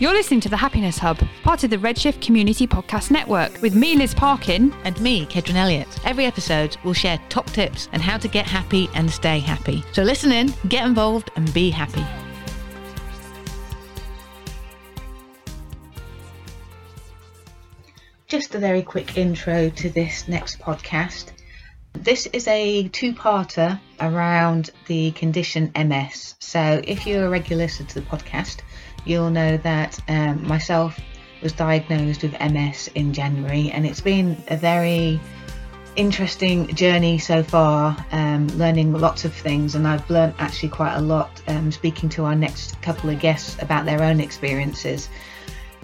You're listening to The Happiness Hub, part of the Redshift Community Podcast Network, with me, Liz Parkin. And me, Kedron Elliott. Every episode, we'll share top tips on how to get happy and stay happy. So listen in, get involved, and be happy. Just a very quick intro to this next podcast. This is a two-parter around the condition MS. So if you're a regular listener to the podcast, you'll know that myself was diagnosed with MS in January, and it's been a very interesting journey so far, learning lots of things, and I've learned actually quite a lot speaking to our next couple of guests about their own experiences.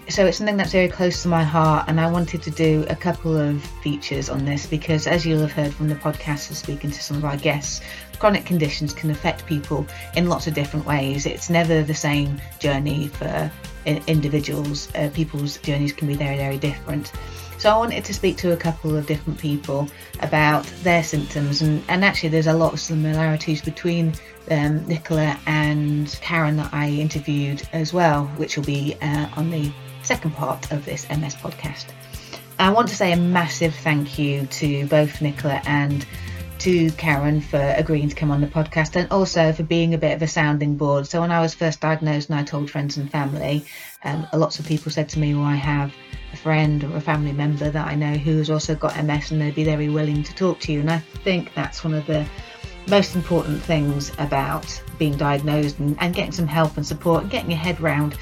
So it's something that's very close to my heart, and I wanted to do a couple of features on this because, as you'll have heard from the podcast and speaking to some of our guests, chronic conditions can affect people in lots of different ways. It's never the same journey for individuals. People's journeys can be very, very different. So I wanted to speak to a couple of different people about their symptoms, and actually there's a lot of similarities between Nichola and Karen that I interviewed as well, which will be on the second part of this MS podcast. I want to say a massive thank you to both Nichola and to Karen for agreeing to come on the podcast, and also for being a bit of a sounding board. So when I was first diagnosed and I told friends and family, lots of people said to me, well, I have a friend or a family member that I know who has also got MS and they'd be very willing to talk to you. And I think that's one of the most important things about being diagnosed and getting some help and support and getting your head round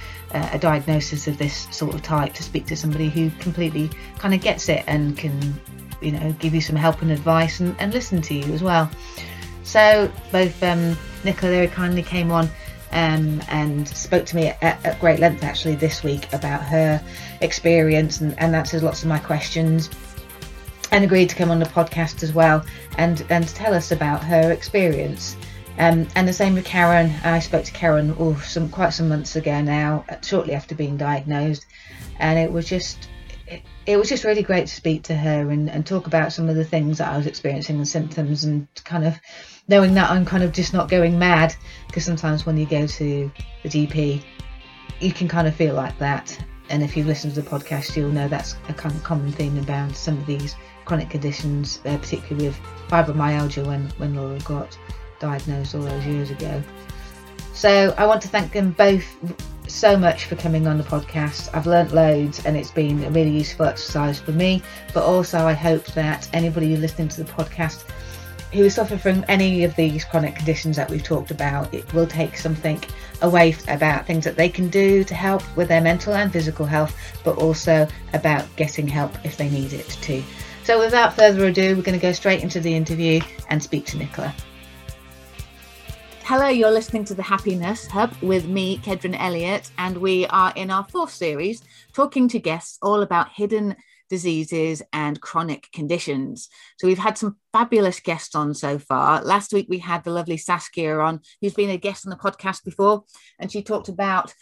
a diagnosis of this sort of type, to speak to somebody who completely kind of gets it and can, you know, give you some help and advice and listen to you as well. So both Nicola very kindly came on and spoke to me at great length actually this week about her experience and answers lots of my questions, and agreed to come on the podcast as well and tell us about her experience. And the same with Karen. I spoke to Karen quite some months ago now, shortly after being diagnosed, and it was just really great to speak to her and talk about some of the things that I was experiencing and symptoms, and kind of knowing that I'm kind of just not going mad, because sometimes when you go to the GP you can kind of feel like that, and if you've listened to the podcast you'll know that's a kind of common theme about some of these chronic conditions, particularly with fibromyalgia when Laura got diagnosed all those years ago. So I want to thank them both so much for coming on the podcast. I've learnt loads and it's been a really useful exercise for me, but also I hope that anybody listening to the podcast who is suffering from any of these chronic conditions that we've talked about, it will take something away about things that they can do to help with their mental and physical health, but also about getting help if they need it too. So without further ado, we're going to go straight into the interview and speak to Nicola. Hello, you're listening to The Happiness Hub with me, Kedron Elliott, and we are in our fourth series talking to guests all about hidden diseases and chronic conditions. So we've had some fabulous guests on so far. Last week we had the lovely Saskia on, who's been a guest on the podcast before, and she talked about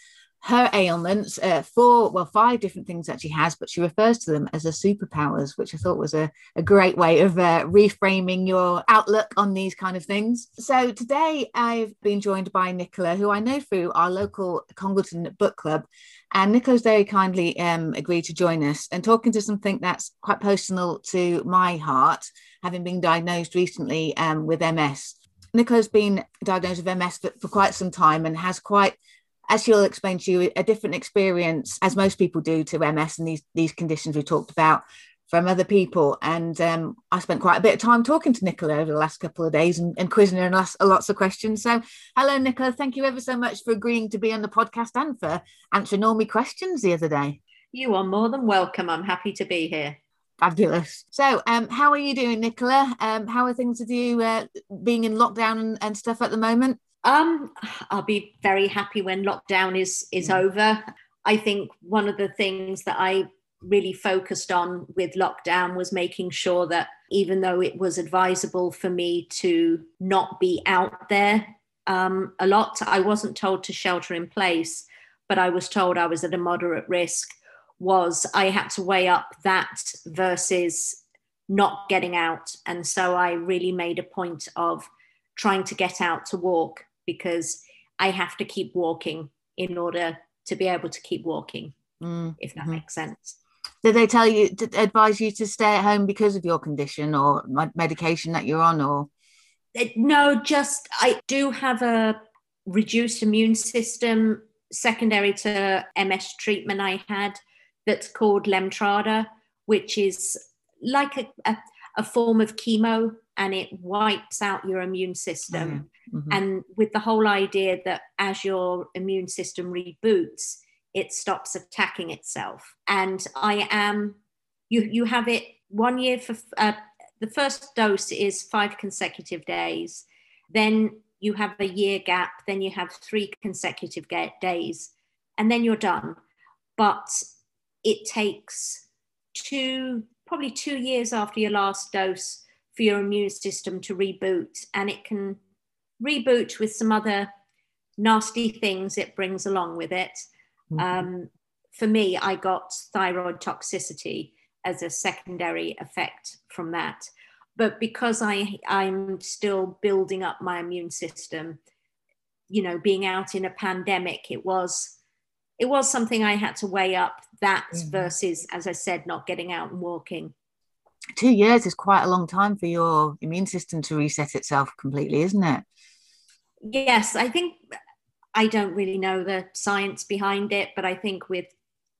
her ailments, five different things that she has, but she refers to them as her superpowers, which I thought was a great way of reframing your outlook on these kind of things. So today I've been joined by Nicola, who I know through our local Congleton book club, and Nicola's very kindly agreed to join us and talking to something that's quite personal to my heart, having been diagnosed recently with MS. Nicola's been diagnosed with MS for quite some time and has quite, as she'll explain to you, a different experience, as most people do, to MS and these conditions we talked about, from other people. And I spent quite a bit of time talking to Nicola over the last couple of days and quizzing her and lots of questions. So hello, Nicola. Thank you ever so much for agreeing to be on the podcast and for answering all my questions the other day. You are more than welcome. I'm happy to be here. Fabulous. So how are you doing, Nicola? How are things with you being in lockdown and stuff at the moment? I'll be very happy when lockdown is over. I think one of the things that I really focused on with lockdown was making sure that, even though it was advisable for me to not be out there a lot, I wasn't told to shelter in place, but I was told I was at a moderate risk. I had to weigh up that versus not getting out. And so I really made a point of trying to get out to walk, because I have to keep walking in order to be able to keep walking, if that makes sense. Did they tell you, advise you to stay at home because of your condition or medication that you're on, or? No, just I do have a reduced immune system secondary to MS treatment I had that's called Lemtrada, which is like a form of chemo, and it wipes out your immune system. Mm-hmm. And with the whole idea that as your immune system reboots, it stops attacking itself. And I am, you have it 1 year for, the first dose is 5 consecutive days. Then you have a year gap. Then you have 3 consecutive days, and then you're done. But it takes probably 2 years after your last dose for your immune system to reboot. And it can reboot with some other nasty things it brings along with it. For me, I got thyroid toxicity as a secondary effect from that. But because I'm still building up my immune system, you know, being out in a pandemic, it was something I had to weigh up, that versus, as I said, not getting out and walking. 2 years is quite a long time for your immune system to reset itself completely, isn't it? Yes, I think, I don't really know the science behind it, but I think with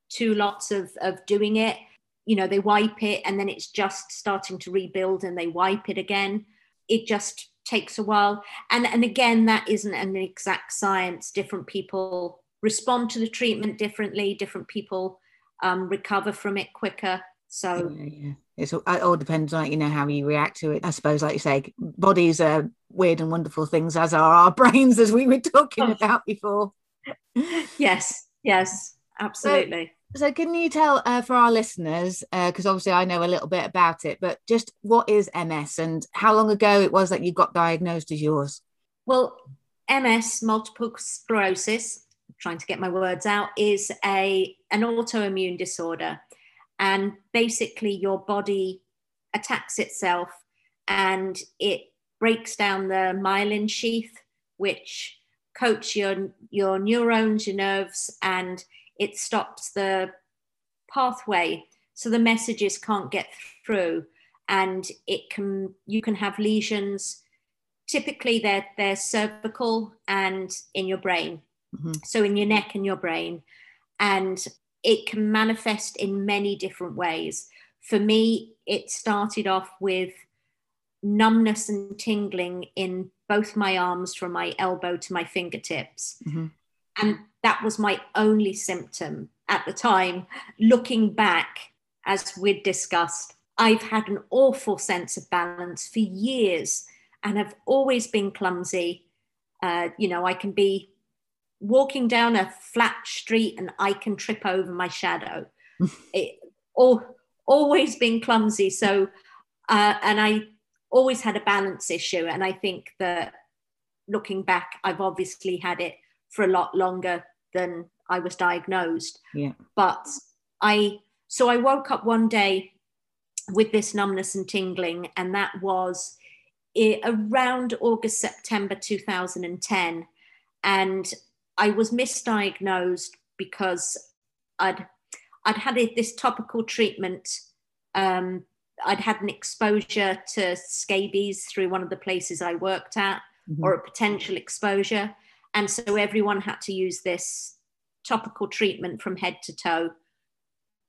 2 lots of doing it, you know, they wipe it and then it's just starting to rebuild and they wipe it again. It just takes a while. And again, that isn't an exact science. Different people respond to the treatment differently. Different people recover from it quicker. So yeah. It all depends on, you know, how you react to it. I suppose, like you say, bodies are weird and wonderful things, as are our brains, as we were talking about before. Yes, absolutely. So can you tell for our listeners, because obviously I know a little bit about it, but just what is MS and how long ago it was that you got diagnosed as yours? Well, MS, multiple sclerosis, trying to get my words out, is an autoimmune disorder. And basically your body attacks itself and it breaks down the myelin sheath, which coats your neurons, your nerves, and it stops the pathway. So the messages can't get through, and you can have lesions. Typically they're cervical and in your brain. Mm-hmm. So in your neck and your brain. And it can manifest in many different ways. For me, it started off with numbness and tingling in both my arms from my elbow to my fingertips. Mm-hmm. And that was my only symptom at the time. Looking back, as we'd discussed, I've had an awful sense of balance for years and have always been clumsy. You know, I can be walking down a flat street and I can trip over my shadow. Always been clumsy. So, and I always had a balance issue. And I think that looking back, I've obviously had it for a lot longer than I was diagnosed. Yeah. But I woke up one day with this numbness and tingling, and that was around August, September 2010. And I was misdiagnosed because I'd had this topical treatment. I'd had an exposure to scabies through one of the places I worked at, or a potential exposure. And so everyone had to use this topical treatment from head to toe,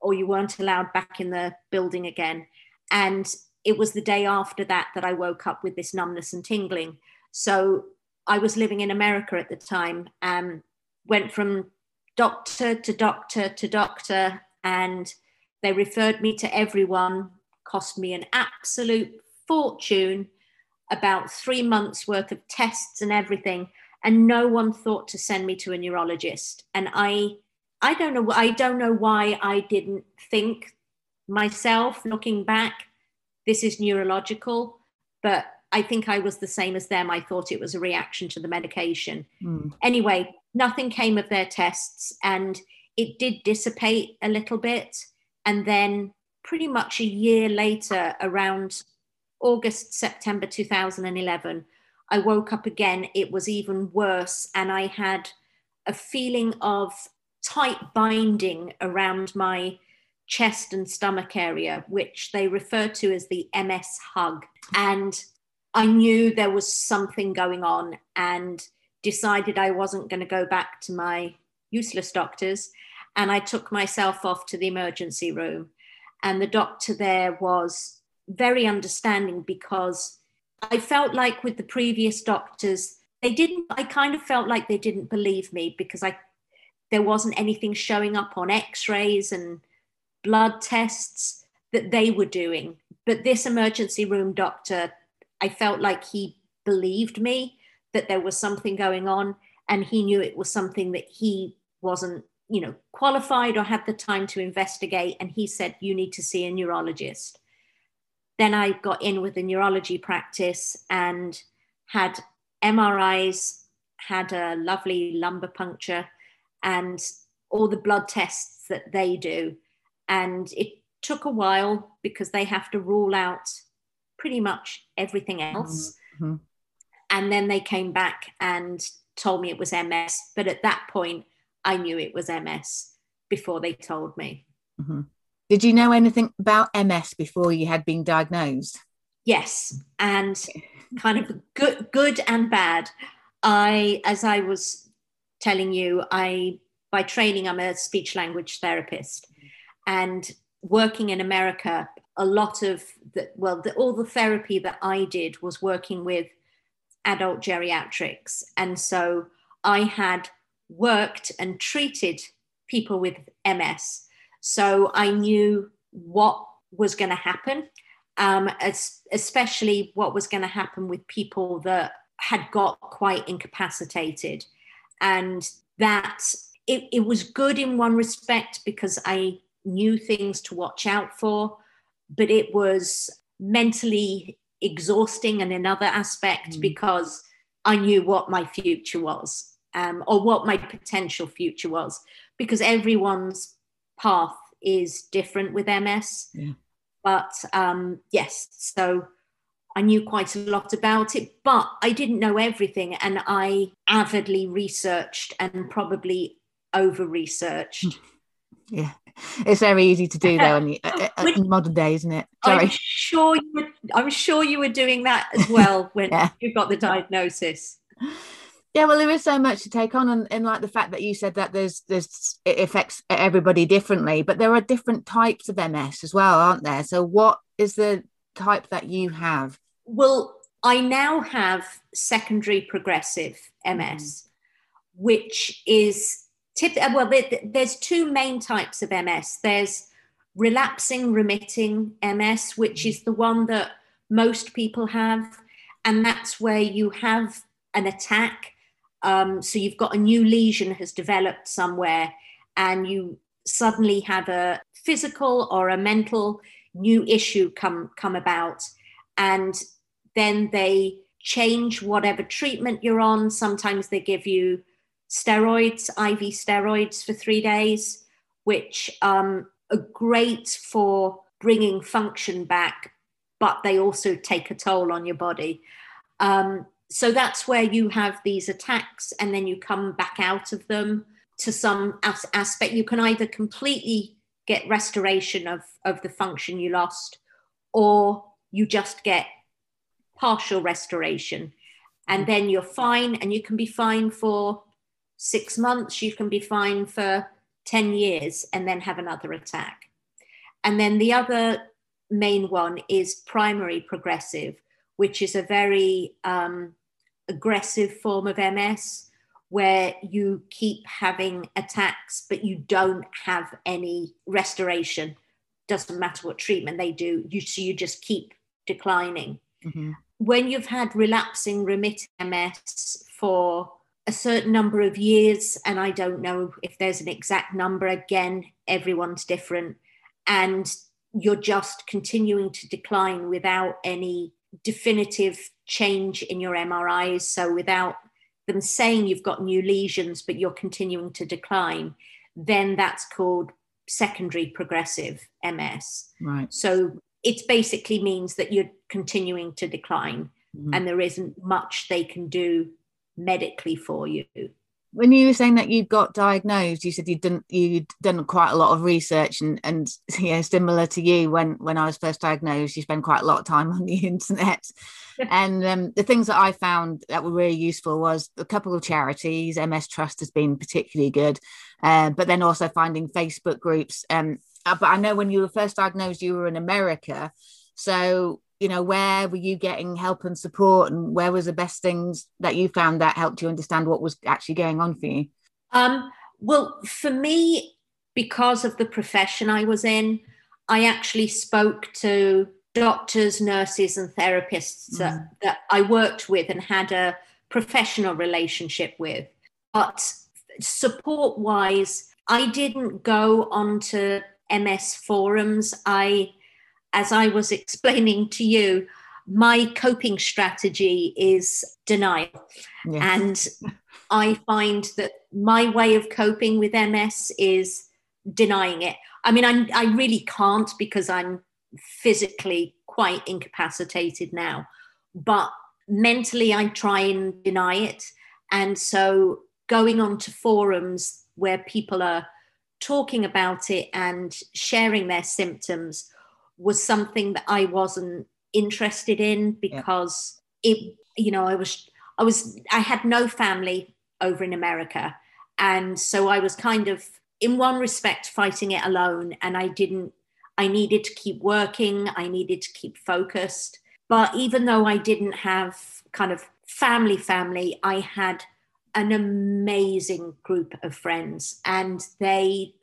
or you weren't allowed back in the building again. And it was the day after that I woke up with this numbness and tingling. So I was living in America at the time, went from doctor to doctor to doctor, and they referred me to everyone, cost me an absolute fortune, about 3 months worth of tests and everything, and no one thought to send me to a neurologist. And I don't know why I didn't think myself, looking back, this is neurological, but I think I was the same as them. I thought it was a reaction to the medication. Anyway, nothing came of their tests, and it did dissipate a little bit. And then pretty much a year later, around August, September 2011, I woke up again. It was even worse. And I had a feeling of tight binding around my chest and stomach area, which they refer to as the MS hug. And I knew there was something going on and decided I wasn't going to go back to my useless doctors. And I took myself off to the emergency room. And the doctor there was very understanding, because I felt like with the previous doctors, I kind of felt like they didn't believe me, because there wasn't anything showing up on x-rays and blood tests that they were doing. But this emergency room doctor, I felt like he believed me that there was something going on, and he knew it was something that he wasn't, qualified or had the time to investigate. And he said, you need to see a neurologist. Then I got in with a neurology practice and had MRIs, had a lovely lumbar puncture and all the blood tests that they do. And it took a while because they have to rule out pretty much everything else. Mm-hmm. And then they came back and told me it was MS. But at that point, I knew it was MS before they told me. Mm-hmm. Did you know anything about MS before you had been diagnosed? Yes, and kind of good and bad. As I was telling you, by training, I'm a speech language therapist. And working in America, a lot of all the therapy that I did was working with adult geriatrics. And so I had worked and treated people with MS. So I knew what was going to happen, especially what was going to happen with people that had got quite incapacitated. And that it was good in one respect because I knew things to watch out for, but it was mentally exhausting in another aspect because I knew what my future was. Or what my potential future was, because everyone's path is different with MS. Yeah. But yes, so I knew quite a lot about it, but I didn't know everything. And I avidly researched and probably over-researched. Yeah, it's very easy to do though in modern day, isn't it? Sorry. I'm sure you were doing that as well when you got the diagnosis. Yeah, well, there is so much to take on, and like the fact that you said that there's it affects everybody differently, but there are different types of MS as well, aren't there? So what is the type that you have? Well, I now have secondary progressive MS, which is there's two main types of MS. There's relapsing remitting MS, which is the one that most people have, and that's where you have an attack. So you've got a new lesion has developed somewhere and you suddenly have a physical or a mental new issue come about. And then they change whatever treatment you're on. Sometimes they give you steroids, IV steroids for 3 days, which are great for bringing function back, but they also take a toll on your body. So that's where you have these attacks and then you come back out of them to some aspect. You can either completely get restoration of the function you lost, or you just get partial restoration. And then you're fine, and you can be fine for 6 months. You can be fine for 10 years and then have another attack. And then the other main one is primary progressive, which is a very aggressive form of MS where you keep having attacks, but you don't have any restoration. Doesn't matter what treatment they do, you just keep declining. Mm-hmm. When you've had relapsing remitting MS for a certain number of years, and I don't know if there's an exact number, again, everyone's different, and you're just continuing to decline without any definitive change in your MRIs, so without them saying you've got new lesions but you're continuing to decline, then that's called secondary progressive MS. Right. So it basically means that you're continuing to decline and there isn't much they can do medically for you. when you were saying that you got diagnosed, you said you'd done quite a lot of research, and yeah, similar to you, when I was first diagnosed, you spend quite a lot of time on the internet. And the things that I found that were really useful was a couple of charities. MS Trust has been particularly good, but then also finding Facebook groups. But I know when you were first diagnosed, you were in America. So, you know, where were you getting help and support, and where was the best things that you found that helped you understand what was actually going on for you? Well, for me, because of the profession I was in, I actually spoke to doctors, nurses and therapists that I worked with and had a professional relationship with. But support-wise, I didn't go onto MS forums. As I was explaining to you, my coping strategy is denial. Yes. And I find that my way of coping with MS is denying it. I mean, I really can't, because I'm physically quite incapacitated now, but mentally I try and deny it. And so going on to forums where people are talking about it and sharing their symptoms was something that I wasn't interested in, because I had no family over in America. And so I was kind of, in one respect, fighting it alone. And I needed to keep working. I needed to keep focused. But even though I didn't have kind of family, I had an amazing group of friends, and they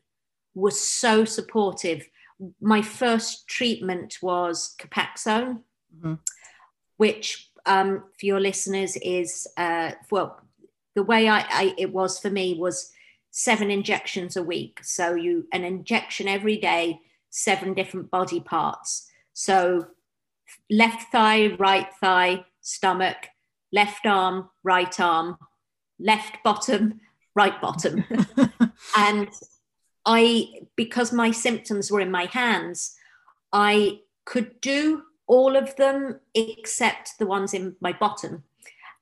were so supportive. My first treatment was Copaxone, which for your listeners is, the way it was for me was 7 injections a week. So an injection every day, 7 different body parts. So left thigh, right thigh, stomach, left arm, left bottom, right bottom. And because my symptoms were in my hands, I could do all of them except the ones in my bottom.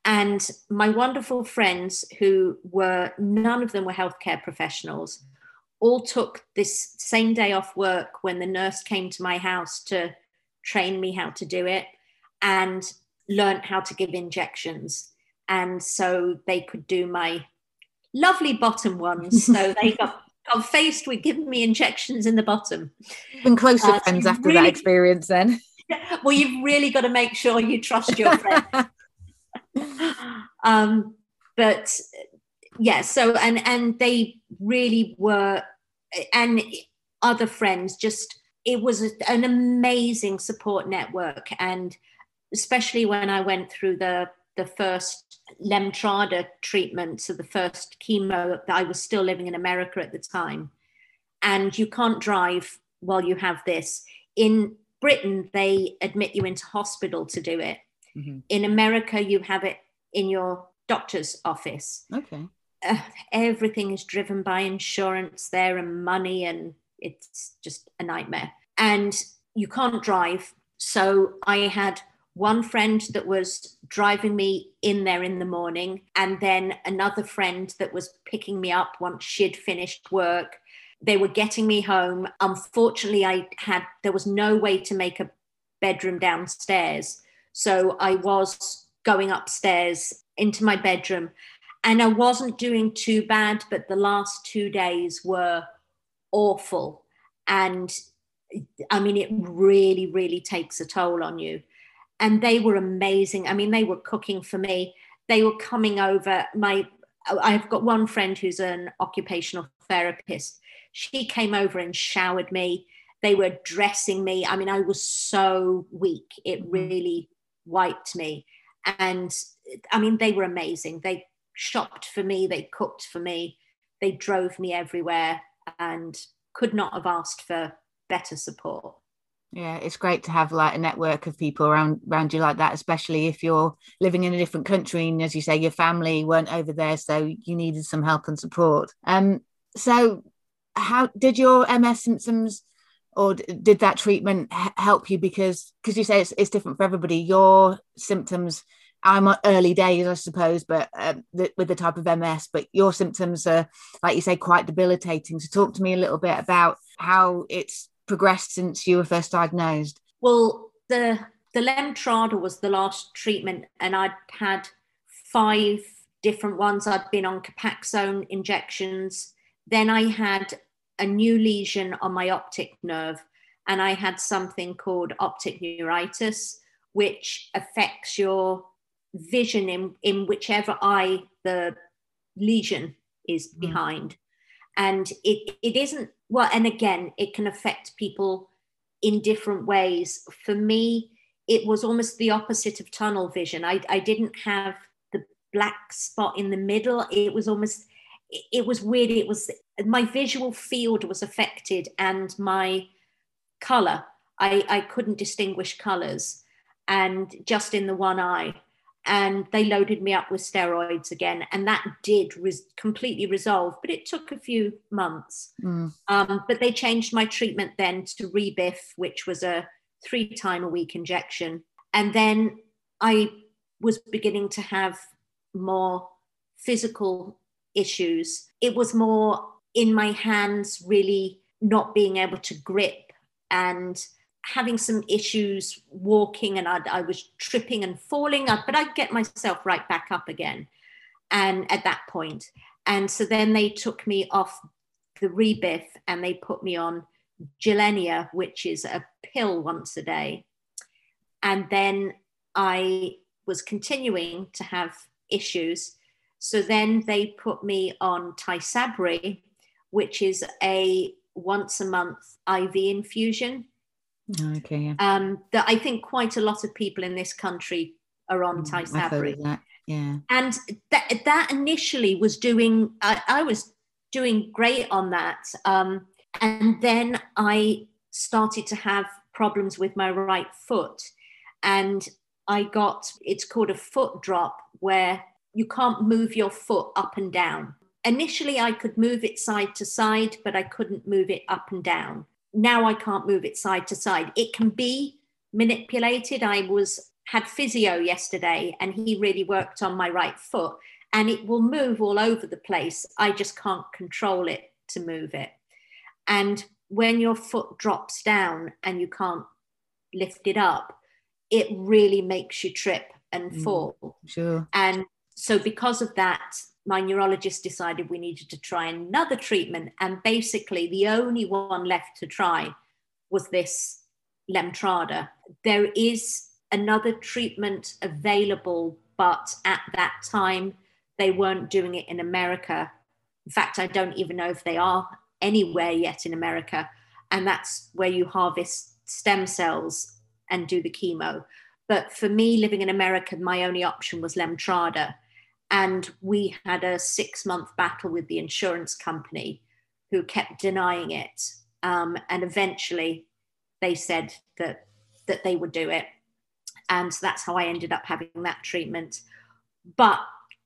And my wonderful friends, none of them were healthcare professionals, all took this same day off work when the nurse came to my house to train me how to do it, and learnt how to give injections. And so they could do my lovely bottom ones. So they got faced with giving me injections in the bottom. Even closer friends after that experience then. Well, you've really got to make sure you trust your friends. Yeah, so and they really were, and other friends, just it was an amazing support network. And especially when I went through the first Lemtrada treatment, so the first chemo, that I was still living in America at the time. And you can't drive while you have this. In Britain, they admit you into hospital to do it. Mm-hmm. In America, you have it in your doctor's office. Okay. Everything is driven by insurance there and money, and it's just a nightmare. And you can't drive. So I had one friend that was driving me in there in the morning, and then another friend that was picking me up once she'd finished work. They were getting me home. Unfortunately, there was no way to make a bedroom downstairs. So I was going upstairs into my bedroom. And I wasn't doing too bad, but the last 2 days were awful. And I mean, it really, really takes a toll on you. And they were amazing. I mean, they were cooking for me. They were coming over. I've got one friend who's an occupational therapist. She came over and showered me. They were dressing me. I mean, I was so weak. It really wiped me. And I mean, they were amazing. They shopped for me, they cooked for me, they drove me everywhere, and could not have asked for better support. Yeah, it's great to have like a network of people around you like that, especially if you're living in a different country and, as you say, your family weren't over there, so you needed some help and support. So how did your MS symptoms, or did that treatment help you? Because you say it's different for everybody. Your symptoms I'm on early days, I suppose, but with the type of MS, but your symptoms are, like you say, quite debilitating. So talk to me a little bit about how it's progressed since you were first diagnosed. Well, the Lemtrada was the last treatment, and I'd had 5 different ones. I'd been on Copaxone injections. Then I had a new lesion on my optic nerve, and I had something called optic neuritis, which affects your vision in whichever eye the lesion is behind. And it isn't, well, and again, it can affect people in different ways. For me, it was almost the opposite of tunnel vision. I didn't have the black spot in the middle. It was almost, it was weird. It was, my visual field was affected, and my color, I couldn't distinguish colors, and just in the one eye. And they loaded me up with steroids again. And that did completely resolve, but it took a few months. But they changed my treatment then to Rebif, which was a 3-time-a-week injection. And then I was beginning to have more physical issues. It was more in my hands, really not being able to grip and having some issues walking, and I was tripping and falling up, but I'd get myself right back up again. And at that point, and so then they took me off the Rebif and they put me on Gilenya, which is a pill once a day. And then I was continuing to have issues. So then they put me on Tysabri, which is a once a month IV infusion. Okay. That I think quite a lot of people in this country are on Tysabri. Yeah. And that initially was doing, I was doing great on that. And then I started to have problems with my right foot, and I got, it's called a foot drop, where you can't move your foot up and down. Initially, I could move it side to side, but I couldn't move it up and down. Now I can't move it side to side. It can be manipulated. I had physio yesterday, and he really worked on my right foot, and it will move all over the place. I just can't control it to move it. And when your foot drops down and you can't lift it up, it really makes you trip and fall. Sure. And so because of that, my neurologist decided we needed to try another treatment. And basically the only one left to try was this Lemtrada. There is another treatment available, but at that time they weren't doing it in America. In fact, I don't even know if they are anywhere yet in America. And that's where you harvest stem cells and do the chemo. But for me, living in America, my only option was Lemtrada. And we had a 6-month battle with the insurance company who kept denying it. And eventually they said that they would do it. And so that's how I ended up having that treatment. But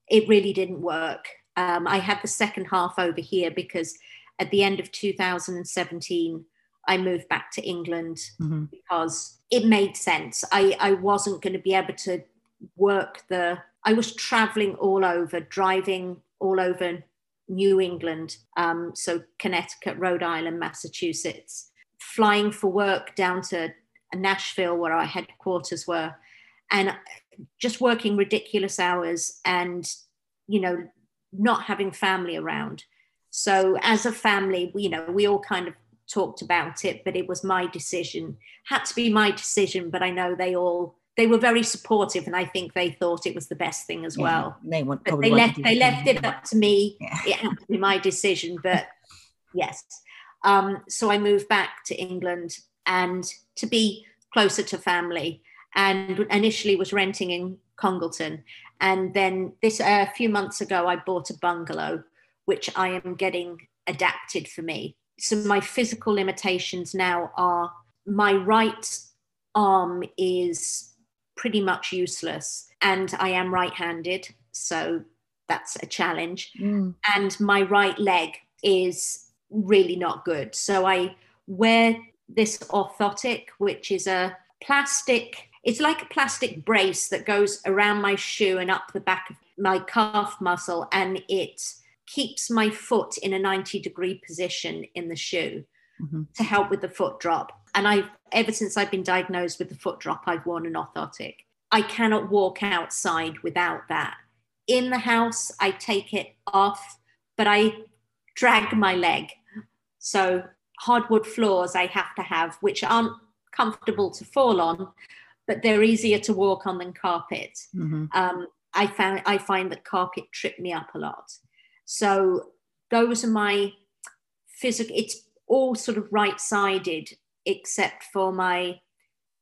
it really didn't work. I had the second half over here because at the end of 2017, I moved back to England because it made sense. I wasn't going to be able to work I was traveling all over, driving all over New England, so Connecticut, Rhode Island, Massachusetts, flying for work down to Nashville where our headquarters were, and just working ridiculous hours and, not having family around. So as a family, we all kind of talked about it, but it was my decision. Had to be my decision, but I know they were very supportive, and I think they thought it was the best thing as well. They left it up to me. Yeah. It had to be my decision, but yes. So I moved back to England and to be closer to family, and initially was renting in Congleton. And then a few months ago, I bought a bungalow, which I am getting adapted for me. So my physical limitations now are my right arm is pretty much useless, and I am right-handed, so that's a challenge. And my right leg is really not good, so I wear this orthotic, which is a plastic It's like a plastic brace that goes around my shoe and up the back of my calf muscle, and it keeps my foot in a 90-degree position in the shoe to help with the foot drop. And ever since I've been diagnosed with the foot drop, I've worn an orthotic. I cannot walk outside without that. In the house, I take it off, but I drag my leg. So hardwood floors I have to have, which aren't comfortable to fall on, but they're easier to walk on than carpet. I find that carpet tripped me up a lot. So those are my physical, it's all sort of right-sided, except for my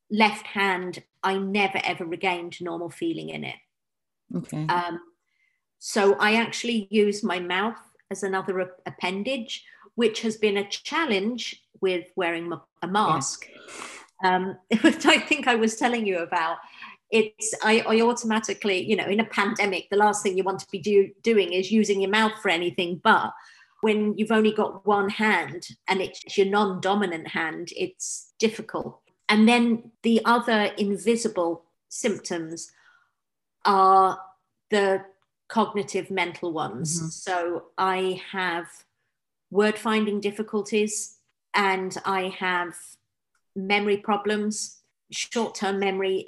left hand. I never, ever regained normal feeling in it. Okay. So I actually use my mouth as another appendage, which has been a challenge with wearing a mask. Yeah. Which I think I was telling you about. I automatically, you know, in a pandemic, the last thing you want to be doing is using your mouth for anything. But when you've only got one hand and it's your non-dominant hand, it's difficult. And then the other invisible symptoms are the cognitive mental ones. So I have word finding difficulties, and I have memory problems. Short-term memory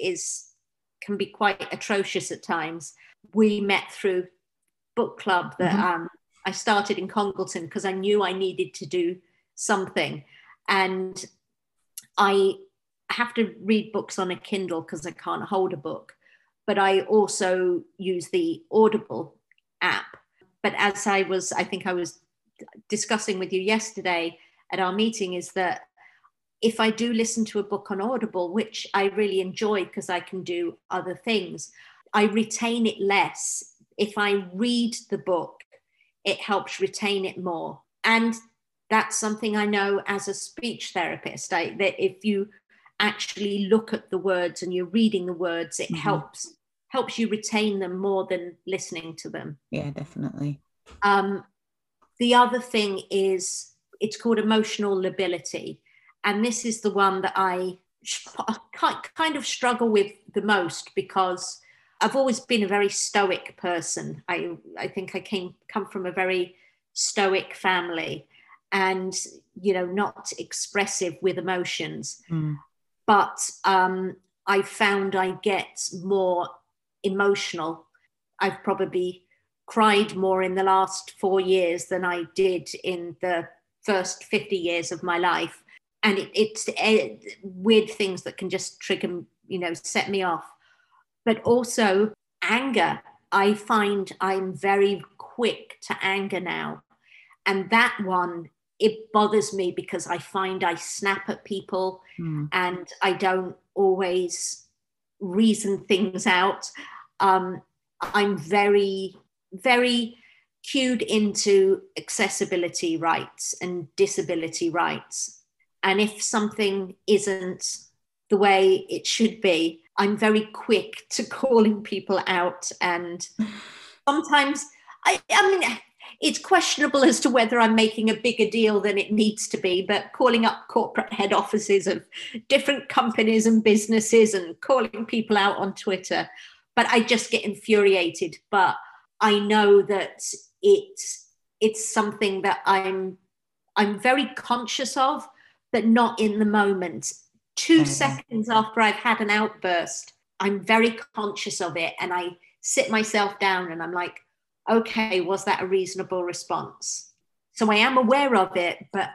can be quite atrocious at times. We met through book club that I started in Congleton because I knew I needed to do something. And I have to read books on a Kindle because I can't hold a book, but I also use the Audible app. But as I think I was discussing with you yesterday at our meeting, is that if I do listen to a book on Audible, which I really enjoy because I can do other things, I retain it less. If I read the book, it helps retain it more. And that's something I know as a speech therapist, that if you actually look at the words and you're reading the words, it helps you retain them more than listening to them. Yeah, definitely. The other thing is, it's called emotional lability. And this is the one that I kind of struggle with the most, because I've always been a very stoic person. I think I come from a very stoic family and, you know, not expressive with emotions. But I found I get more emotional. I've probably cried more in the last 4 years than I did in the first 50 years of my life. And it's weird things that can just trigger, you know, set me off. But also anger. I find I'm very quick to anger now. And that one, it bothers me because I find I snap at people and I don't always reason things out. I'm very, very cued into accessibility rights and disability rights. And if something isn't the way it should be, I'm very quick to calling people out. And sometimes, I mean, it's questionable as to whether I'm making a bigger deal than it needs to be, but calling up corporate head offices of different companies and businesses and calling people out on Twitter. But I just get infuriated. But I know that it's something that I'm very conscious of, but not in the moment. 2 seconds after I've had an outburst, I'm very conscious of it. And I sit myself down and I'm like, okay, was that a reasonable response? So I am aware of it, but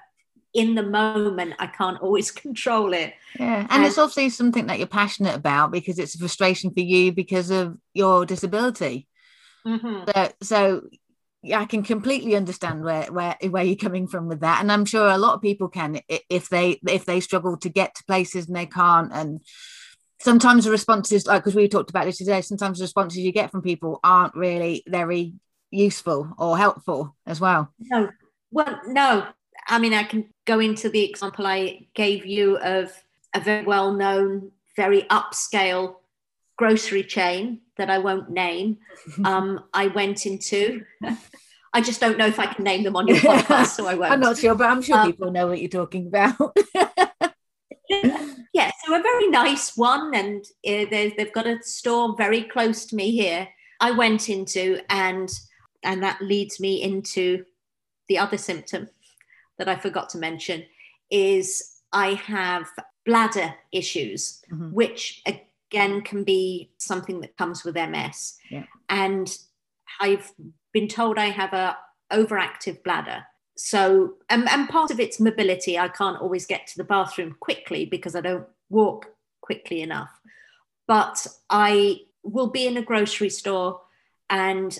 in the moment, I can't always control it. Yeah. And it's also something that you're passionate about because it's a frustration for you because of your disability. So yeah, I can completely understand where you're coming from with that, and I'm sure a lot of people can if they struggle to get to places and they can't. And sometimes the responses, like, because we talked about this today, sometimes the responses you get from people aren't really very useful or helpful as well. No. I mean, I can go into the example I gave you of a very well-known, very upscale grocery chain that I won't name. I went into, I just don't know if I can name them on your podcast, so I won't. I'm not sure, but I'm sure people know what you're talking about. Yeah, so a very nice one, and they've got a store very close to me here I went into, and that leads me into the other symptom that I forgot to mention, is I have bladder issues, mm-hmm. which again can be something that comes with MS. Yeah. And I've been told I have a overactive bladder. So, and part of it's mobility. I can't always get to the bathroom quickly because I don't walk quickly enough. But I will be in a grocery store and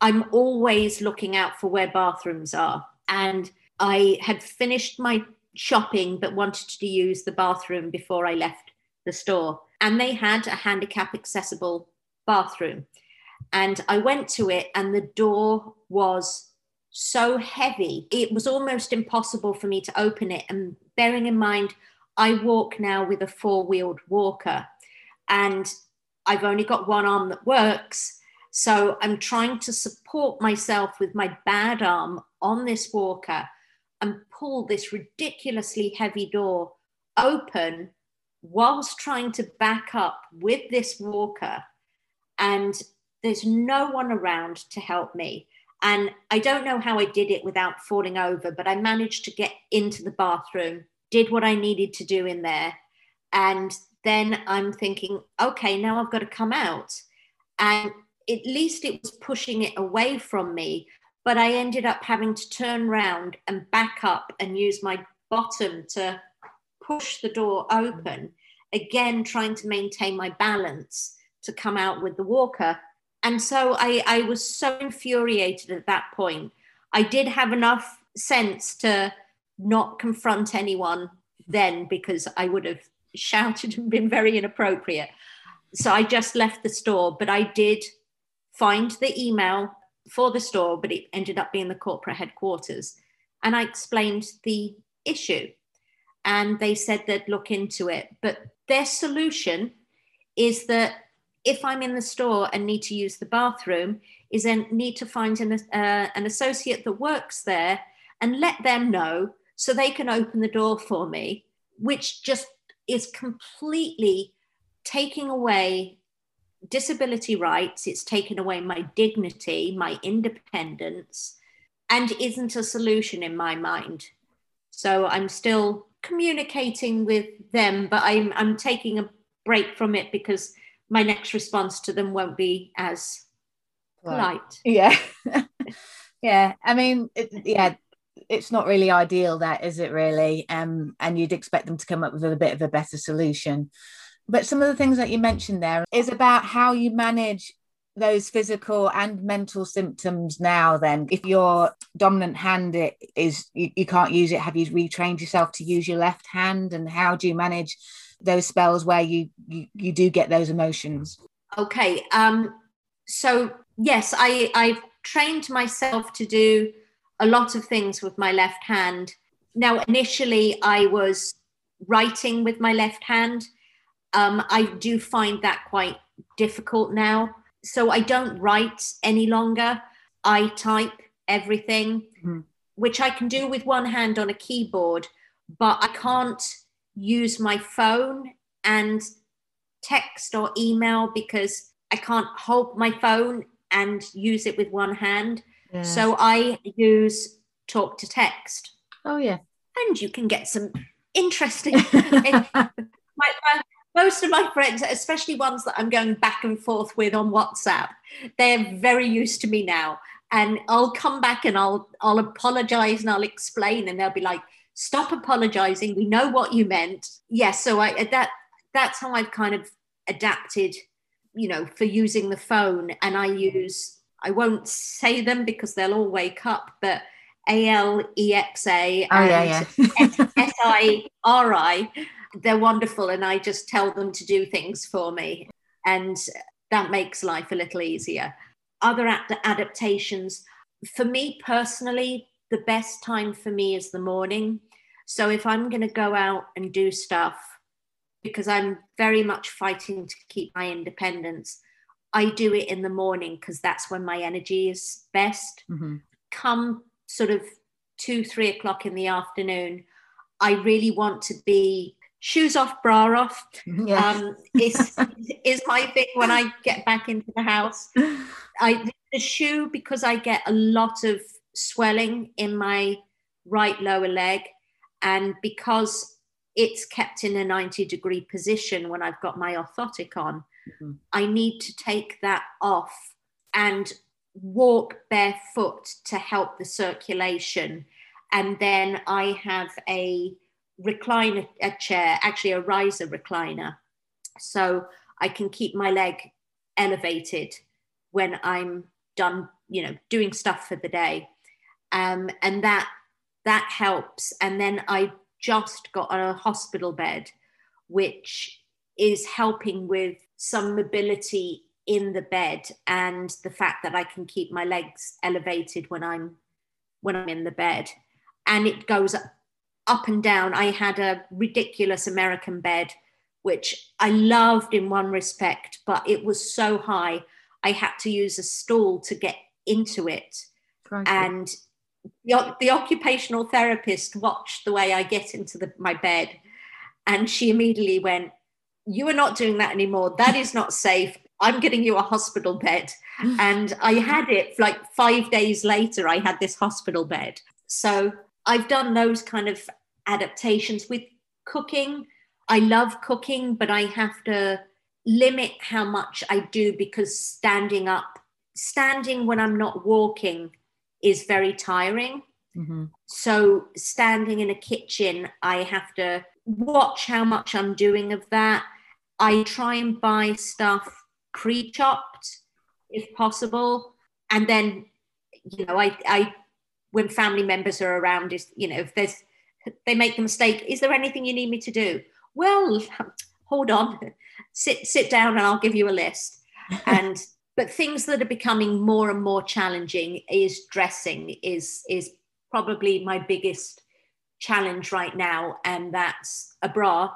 I'm always looking out for where bathrooms are. And I had finished my shopping but wanted to use the bathroom before I left the store. And they had a handicap accessible bathroom. And I went to it and the door was so heavy, it was almost impossible for me to open it. And bearing in mind, I walk now with a four-wheeled walker and I've only got one arm that works. So I'm trying to support myself with my bad arm on this walker and pull this ridiculously heavy door open whilst trying to back up with this walker. And there's no one around to help me. And I don't know how I did it without falling over, but I managed to get into the bathroom, did what I needed to do in there. And then I'm thinking, okay, now I've got to come out. And at least it was pushing it away from me, but I ended up having to turn round and back up and use my bottom to push the door open, again, trying to maintain my balance to come out with the walker. And so I was so infuriated at that point. I did have enough sense to not confront anyone then because I would have shouted and been very inappropriate. So I just left the store, but I did find the email for the store, but it ended up being the corporate headquarters. And I explained the issue and they said they'd look into it. But their solution is that if I'm in the store and need to use the bathroom, is then need to find an associate that works there and let them know so they can open the door for me, which just is completely taking away disability rights. It's taken away my dignity, my independence, and isn't a solution in my mind. So I'm still communicating with them, but I'm taking a break from it because my next response to them won't be as polite. Yeah. Yeah. I mean, it's not really ideal, that, is it really? And you'd expect them to come up with a bit of a better solution. But some of the things that you mentioned there is about how you manage those physical and mental symptoms now then. If your dominant hand you can't use it, have you retrained yourself to use your left hand? And how do you manage those spells where you do get those emotions? Okay. So yes, I've trained myself to do a lot of things with my left hand. Now, initially I was writing with my left hand. I do find that quite difficult now. So I don't write any longer. I type everything, mm-hmm. which I can do with one hand on a keyboard, but I can't use my phone and text or email because I can't hold my phone and use it with one hand. Yeah. So I use talk to text. Oh, yeah. And you can get some interesting... Most of my friends, especially ones that I'm going back and forth with on WhatsApp, they're very used to me now. And I'll come back and I'll apologize and I'll explain, and they'll be like, stop apologizing. We know what you meant. Yes. Yeah, so that's how I've kind of adapted, for using the phone. And I won't say them because they'll all wake up, but ALEXA and SIRI. They're wonderful, and I just tell them to do things for me, and that makes life a little easier. Other adaptations, for me personally, the best time for me is the morning. So if I'm going to go out and do stuff, because I'm very much fighting to keep my independence, I do it in the morning because that's when my energy is best. Mm-hmm. Come sort of 2-3 o'clock in the afternoon, I really want to be shoes off, bra off, is my thing when I get back into the house. The shoe, because I get a lot of swelling in my right lower leg, and because it's kept in a 90-degree position when I've got my orthotic on, mm-hmm. I need to take that off and walk barefoot to help the circulation. And then I have a recliner, a chair, actually a riser recliner, so I can keep my leg elevated when I'm done, you know, doing stuff for the day. And that helps. And then I just got a hospital bed, which is helping with some mobility in the bed and the fact that I can keep my legs elevated when I'm in the bed. And it goes up and down. I had a ridiculous American bed, which I loved in one respect, but it was so high, I had to use a stool to get into it. Crikey. And the occupational therapist watched the way I get into my bed, and she immediately went, "You are not doing that anymore. That is not safe. I'm getting you a hospital bed." And I had it like 5 days later, I had this hospital bed. So I've done those kind of adaptations with cooking. I love cooking, but I have to limit how much I do, because standing when I'm not walking is very tiring. Mm-hmm. So standing in a kitchen, I have to watch how much I'm doing of that. I try and buy stuff pre-chopped if possible. And then, you know, I when family members are around, is, you know, if they make the mistake, "Is there anything you need me to do?" "Well, hold on, sit down and I'll give you a list." But things that are becoming more and more challenging is dressing is probably my biggest challenge right now. And that's a bra,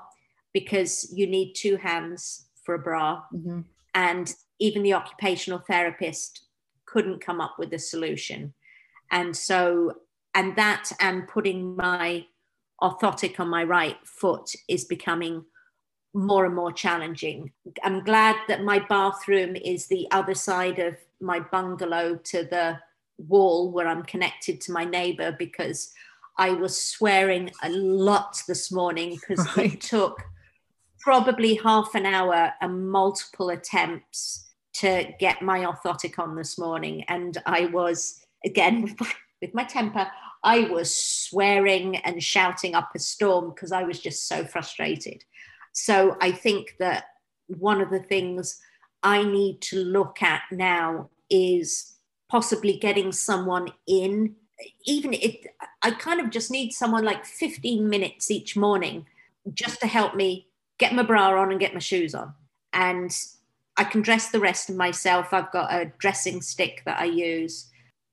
because you need two hands for a bra. Mm-hmm. And even the occupational therapist couldn't come up with a solution. And so, and putting my orthotic on my right foot is becoming more and more challenging. I'm glad that my bathroom is the other side of my bungalow to the wall where I'm connected to my neighbor, because I was swearing a lot this morning, because it took probably half an hour and multiple attempts to get my orthotic on this morning. And I was, again, with my temper, I was swearing and shouting up a storm because I was just so frustrated. So I think that one of the things I need to look at now is possibly getting someone in, even if I kind of just need someone like 15 minutes each morning just to help me get my bra on and get my shoes on. And I can dress the rest of myself. I've got a dressing stick that I use.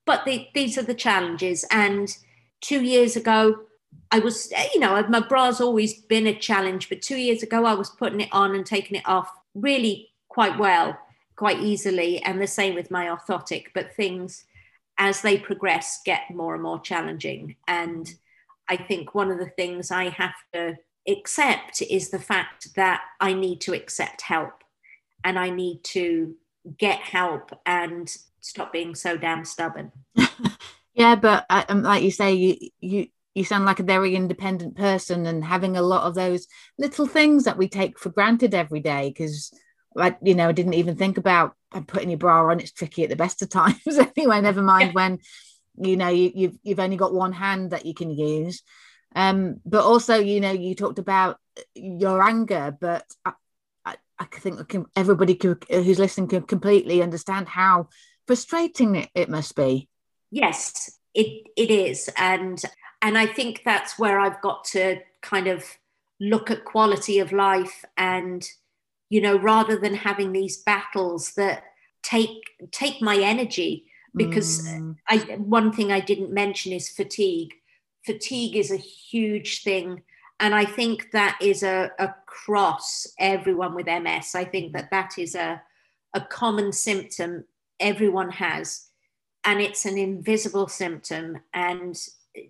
But these are the challenges. And 2 years ago, I was, you know, my bra's always been a challenge, but 2 years ago I was putting it on and taking it off really quite well, quite easily. And the same with my orthotic, but things as they progress get more and more challenging. And I think one of the things I have to accept is the fact that I need to accept help, and I need to get help and stop being so damn stubborn. Yeah, but like you say, you sound like a very independent person, and having a lot of those little things that we take for granted every day. Because, like, you know, I didn't even think about putting your bra on. It's tricky at the best of times anyway, never mind when, you know, you've only got one hand that you can use. But also, you know, you talked about your anger, but I think everybody who's listening can completely understand how frustrating it must be. Yes, it is. And I think that's where I've got to kind of look at quality of life, and, you know, rather than having these battles that take my energy, because one thing I didn't mention is fatigue. Fatigue is a huge thing. And I think that is across everyone with MS. I think that is a common symptom everyone has, and it's an invisible symptom. And,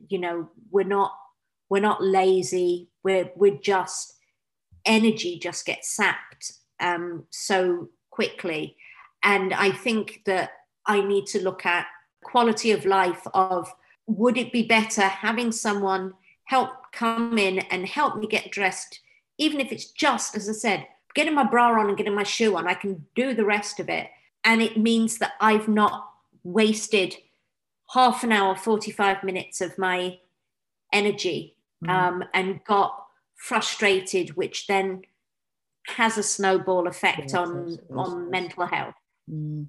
you know, we're not lazy. We're just energy just gets sapped so quickly. And I think that I need to look at quality of life of, would it be better having someone help come in and help me get dressed, even if it's just, as I said, getting my bra on and getting my shoe on, I can do the rest of it. And it means that I've not wasted half an hour, 45 minutes of my energy and got frustrated, which then has a snowball effect on mental health. Mm.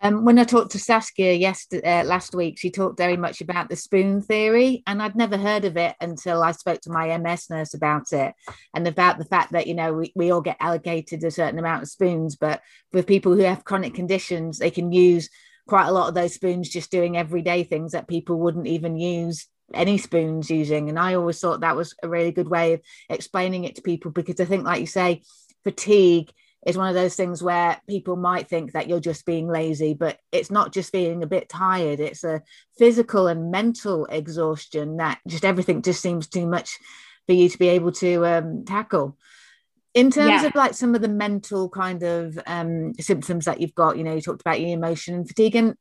When I talked to Saskia last week, she talked very much about the spoon theory, and I'd never heard of it until I spoke to my MS nurse about it, and about the fact that, you know, we all get allocated a certain amount of spoons, but for people who have chronic conditions, they can use quite a lot of those spoons just doing everyday things that people wouldn't even use any spoons using. And I always thought that was a really good way of explaining it to people, because I think, like you say, fatigue is one of those things where people might think that you're just being lazy, but it's not just being a bit tired. It's a physical and mental exhaustion that just everything just seems too much for you to be able to tackle. In terms of like some of the mental kind of symptoms that you've got, you know, you talked about your emotion and fatigue and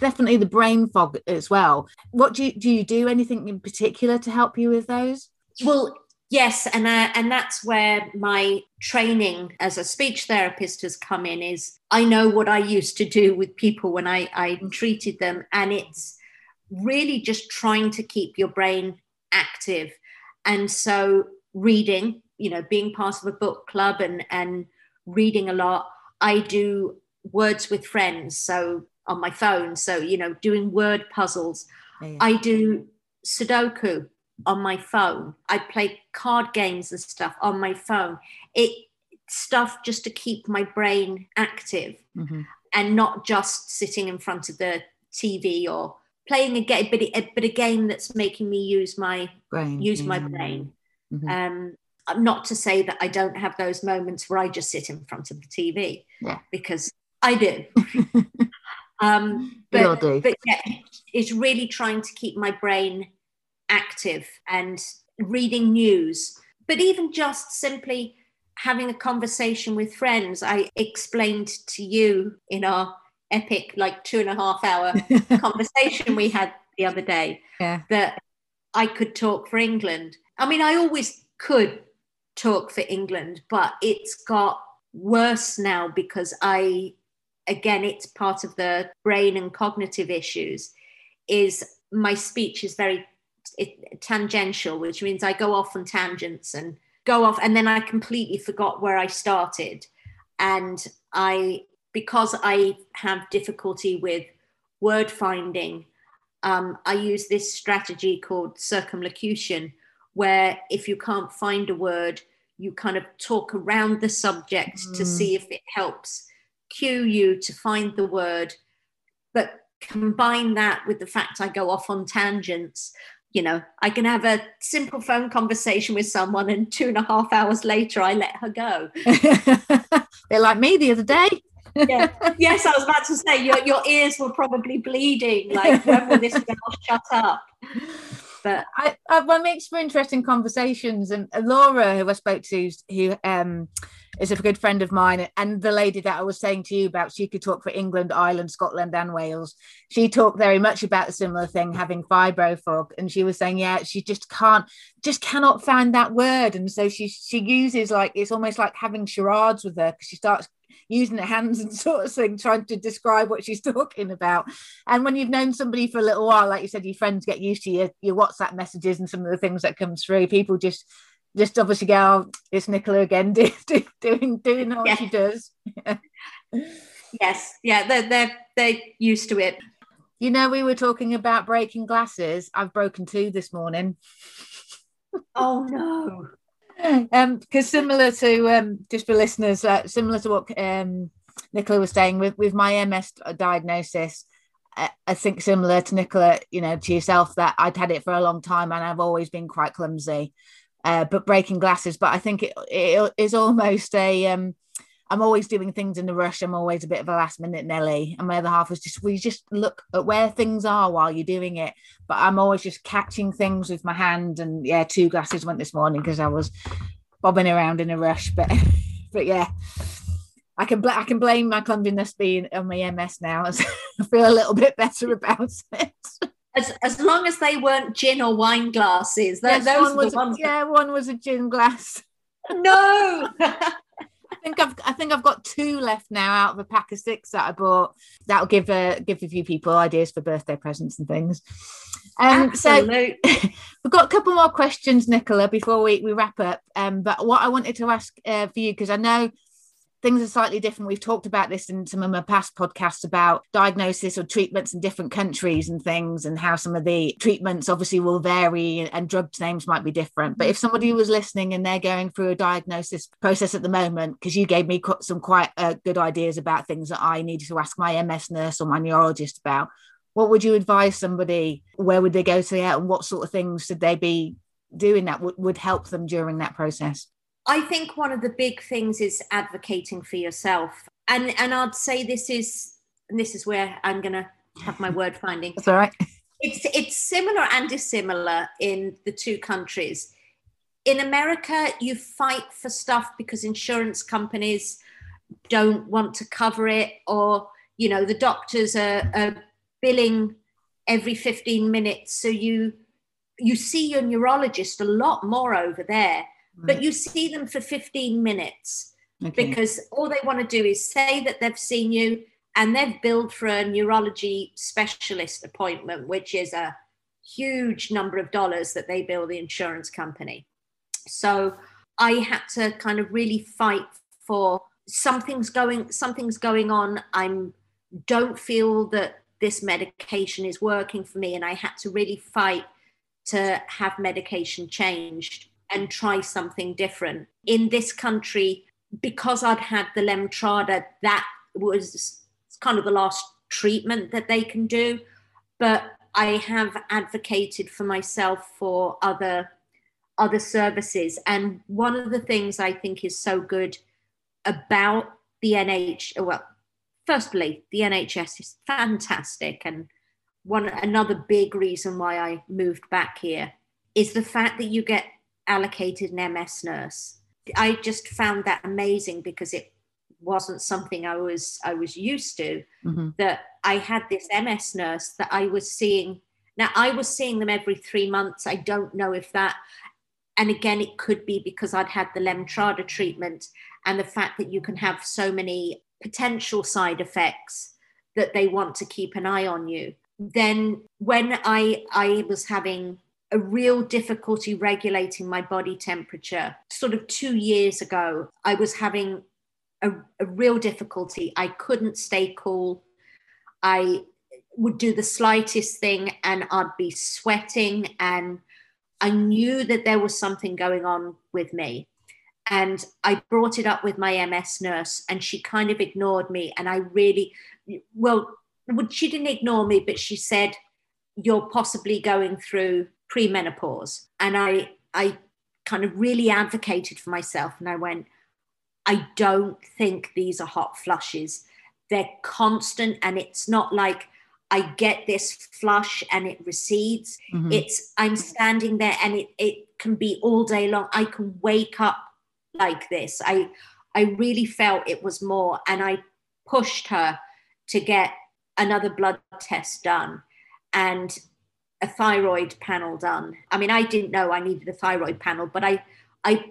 definitely the brain fog as well. What do you do anything in particular to help you with those? Well, yes, and that's where my training as a speech therapist has come in. Is I know what I used to do with people when I treated them, and it's really just trying to keep your brain active. And so reading, you know, being part of a book club and reading a lot. I do Words with Friends, so on my phone, so, you know, doing word puzzles. Yeah. I do Sudoku on my phone. I play card games and stuff on my phone. It's stuff just to keep my brain active and not just sitting in front of the TV or playing a game, but a game that's making me use my brain. Not to say that I don't have those moments where I just sit in front of the TV, because I do. But yeah, it's really trying to keep my brain active and reading news, but even just simply having a conversation with friends. I explained to you in our epic, 2.5 hour conversation we had the other day that I could talk for England. I mean, I always could talk for England, but it's got worse now because it's part of the brain and cognitive issues, is my speech is very tangential, which means I go off on tangents and and then I completely forgot where I started. And because I have difficulty with word finding, I use this strategy called circumlocution, where if you can't find a word, you kind of talk around the subject to see if it helps cue you to find the word. But combine that with the fact I go off on tangents. You know, I can have a simple phone conversation with someone and 2.5 hours later, I let her go. They're like me the other day. Yeah. Yes, I was about to say, your ears were probably bleeding. Like, when will this girl shut up? But I make some interesting conversations. And Laura, who I spoke to, who is a good friend of mine, and the lady that I was saying to you about, she could talk for England, Ireland, Scotland and Wales. She talked very much about a similar thing, having fibro fog. And she was saying, she cannot find that word. And so she uses, like, it's almost like having charades with her, because she starts using her hands and sort of thing, trying to describe what she's talking about. And when you've known somebody for a little while, like you said, your friends get used to your WhatsApp messages and some of the things that come through. People just obviously go, oh, it's Nicola again doing what she does. Yes, yeah, they're used to it. You know, we were talking about breaking glasses. I've broken two this morning. Oh no. Because similar to just for listeners, similar to what Nicola was saying with my MS diagnosis, I think similar to Nicola, you know, to yourself, that I'd had it for a long time and I've always been quite clumsy, but breaking glasses. But I think it is almost I'm always doing things in a rush. I'm always a bit of a last minute Nelly. And my other half was we just look at where things are while you're doing it. But I'm always just catching things with my hand. And 2 glasses went this morning because I was bobbing around in a rush, but yeah, I can blame my clumsiness being on my MS now. I feel a little bit better about it. As long as they weren't gin or wine glasses, one was a gin glass. No. I think I've got two left now out of a pack of six that I bought. That'll give a few people ideas for birthday presents and things. Absolutely. So we've got a couple more questions, Nichola, before we wrap up. But what I wanted to ask for you, because I know things are slightly different. We've talked about this in some of my past podcasts about diagnosis or treatments in different countries and things, and how some of the treatments obviously will vary and drug names might be different. But if somebody was listening and they're going through a diagnosis process at the moment, because you gave me some quite good ideas about things that I needed to ask my MS nurse or my neurologist about, what would you advise somebody? Where would they go to that, and what sort of things should they be doing that would help them during that process? I think one of the big things is advocating for yourself. And I'd say this is where I'm going to have my word finding. That's all right. It's similar and dissimilar in the two countries. In America, you fight for stuff because insurance companies don't want to cover it, or, you know, the doctors are billing every 15 minutes. So you see your neurologist a lot more over there. But you see them for 15 minutes because all they want to do is say that they've seen you, and they've billed for a neurology specialist appointment, which is a huge number of dollars that they bill the insurance company. So I had to kind of really fight for something's going on. I don't feel that this medication is working for me. And I had to really fight to have medication changed and try something different. In this country, because I'd had the Lemtrada, that was kind of the last treatment that they can do. But I have advocated for myself for other services. And one of the things I think is so good about the NHS is fantastic. And another big reason why I moved back here is the fact that you get allocated an MS nurse. I just found that amazing because it wasn't something I was used to, that I had this MS nurse that I was seeing. Now, I was seeing them every 3 months. I don't know if that, and again, it could be because I'd had the Lemtrada treatment and the fact that you can have so many potential side effects that they want to keep an eye on you. Then when I was having a real difficulty regulating my body temperature. Sort of 2 years ago, I was having a real difficulty. I couldn't stay cool. I would do the slightest thing and I'd be sweating. And I knew that there was something going on with me. And I brought it up with my MS nurse, and she kind of ignored me. And she didn't ignore me, but she said, "You're possibly going through premenopause." And I kind of really advocated for myself, and I went, I don't think these are hot flushes. They're constant, and it's not like I get this flush and it recedes. It's I'm standing there, and it can be all day long. I can wake up like this. I really felt it was more, and I pushed her to get another blood test done and a thyroid panel done. I mean, I didn't know I needed a thyroid panel, but I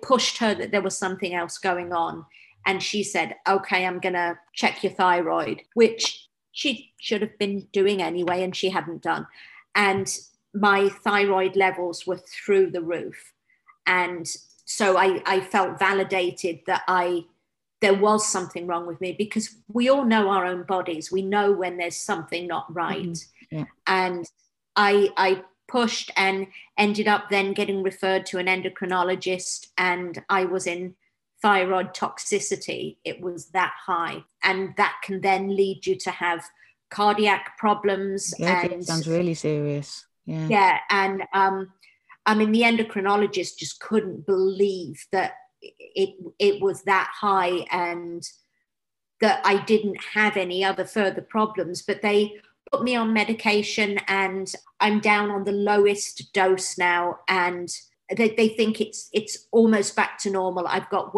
pushed her that there was something else going on. And she said, "Okay, I'm going to check your thyroid," which she should have been doing anyway, and she hadn't done. And my thyroid levels were through the roof. And so I felt validated that there was something wrong with me, because we all know our own bodies. We know when there's something not right. Mm-hmm. Yeah. And I pushed and ended up then getting referred to an endocrinologist, and I was in thyroid toxicity. It was that high. And that can then lead you to have cardiac problems. Yeah, and, that sounds really serious. Yeah. Yeah. And I mean, the endocrinologist just couldn't believe that it was that high, and that I didn't have any other further problems, but they put me on medication, and I'm down on the lowest dose now, and they think it's almost back to normal. I've got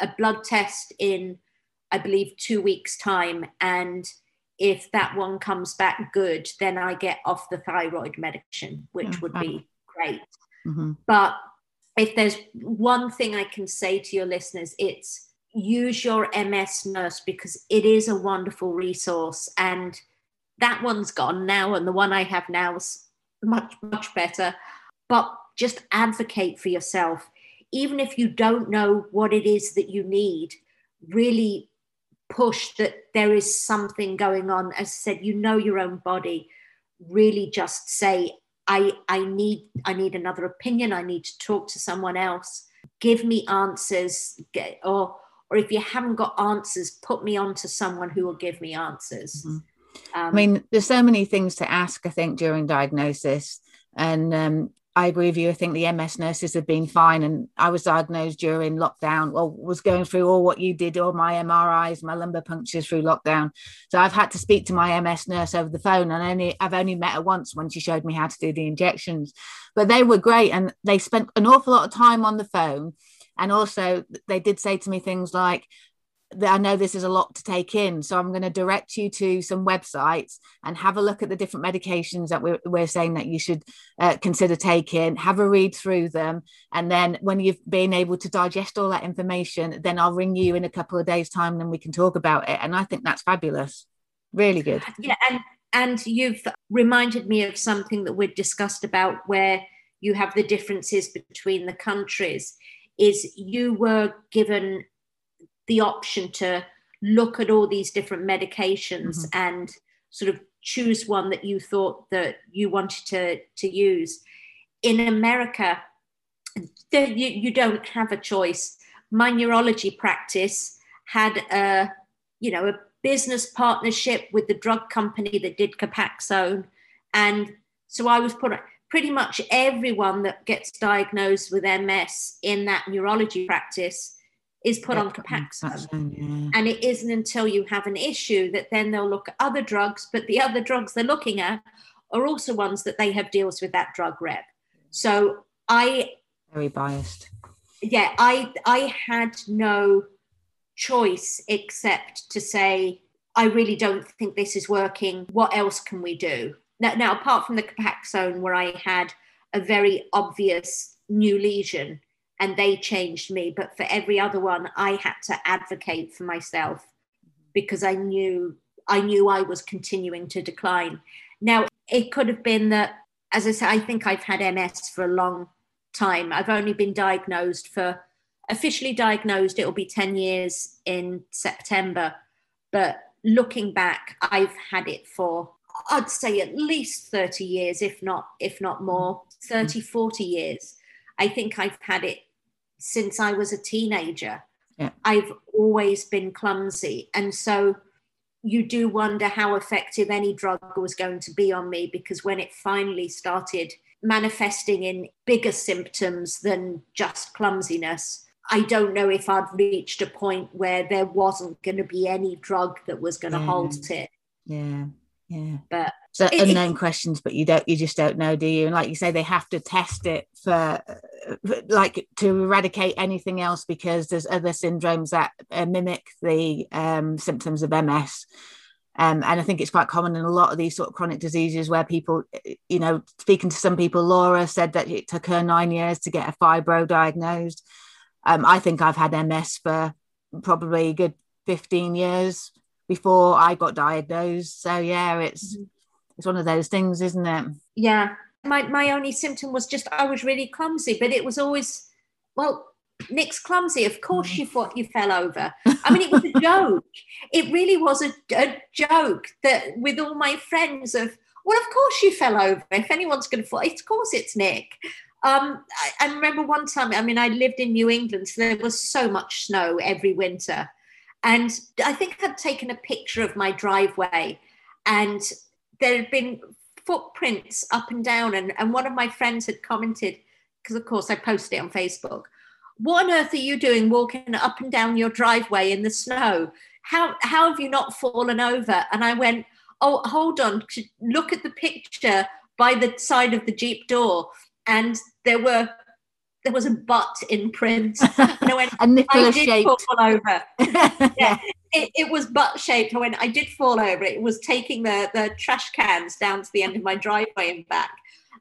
a blood test in, I believe, 2 weeks' time. And if that one comes back good, then I get off the thyroid medication, which would be great. Mm-hmm. But if there's one thing I can say to your listeners, it's use your MS nurse, because it is a wonderful resource. And that one's gone now, and the one I have now is much, much better. But just advocate for yourself. Even if you don't know what it is that you need, really push that there is something going on. As I said, you know your own body. Really just say, I need another opinion. I need to talk to someone else. Give me answers. Or if you haven't got answers, put me on to someone who will give me answers. Mm-hmm. I mean, there's so many things to ask, I think, during diagnosis. And I agree with you. I think the MS nurses have been fine. And I was diagnosed during lockdown, or was going through all what you did, all my MRIs, my lumbar punctures through lockdown. So I've had to speak to my MS nurse over the phone. And I've only met her once when she showed me how to do the injections. But they were great. And they spent an awful lot of time on the phone. And also they did say to me things like, I know this is a lot to take in, so I'm going to direct you to some websites and have a look at the different medications that we're saying that you should consider taking. Have a read through them, and then when you've been able to digest all that information, then I'll ring you in a couple of days' time, and we can talk about it. And I think that's fabulous, really good. Yeah, and you've reminded me of something that we've discussed about where you have the differences between the countries. Is you were given the option to look at all these different medications and sort of choose one that you thought that you wanted to use. In America, you don't have a choice. My neurology practice had a business partnership with the drug company that did Copaxone. And so I was put on pretty much everyone that gets diagnosed with MS in that neurology practice is put on Copaxone. And it isn't until you have an issue that then they'll look at other drugs, but the other drugs they're looking at are also ones that they have deals with that drug rep. So very biased. Yeah, I had no choice except to say, I really don't think this is working. What else can we do? Now apart from the Copaxone, where I had a very obvious new lesion, and they changed me. But for every other one, I had to advocate for myself because I knew I was continuing to decline. Now, it could have been that, as I said, I think I've had MS for a long time. I've only been officially diagnosed, it'll be 10 years in September. But looking back, I've had it for, I'd say, at least 30 years, if not more, 30, 40 years. I think I've had it since I was a teenager. Yeah. I've always been clumsy. And so you do wonder how effective any drug was going to be on me, because when it finally started manifesting in bigger symptoms than just clumsiness, I don't know if I'd reached a point where there wasn't going to be any drug that was going to halt it. Yeah. Yeah, but so unknown questions, but you just don't know, do you? And like you say, they have to test it to eradicate anything else, because there's other syndromes that mimic the symptoms of MS. And I think it's quite common in a lot of these sort of chronic diseases where people, you know, speaking to some people, Laura said that it took her 9 years to get a fibro diagnosed. I think I've had MS for probably a good 15 years. Before I got diagnosed. So yeah, it's one of those things, isn't it? Yeah. My only symptom was just I was really clumsy, but it was always, well, Nick's clumsy. Of course you thought you fell over. I mean, it was a joke. It really was a joke that with all my friends of course you fell over. If anyone's going to fall, of course it's Nick. I remember one time, I mean, I lived in New England, so there was so much snow every winter. And I think I'd taken a picture of my driveway, and there had been footprints up and down. And one of my friends had commented, because of course I posted it on Facebook, what on earth are you doing walking up and down your driveway in the snow? How have you not fallen over? And I went, oh, hold on, look at the picture by the side of the Jeep door. And there were there was a butt in print. And I went, and Nichola shaped. Fall over. Yeah, it was butt shaped. I went, I did fall over. It was taking the trash cans down to the end of my driveway and back.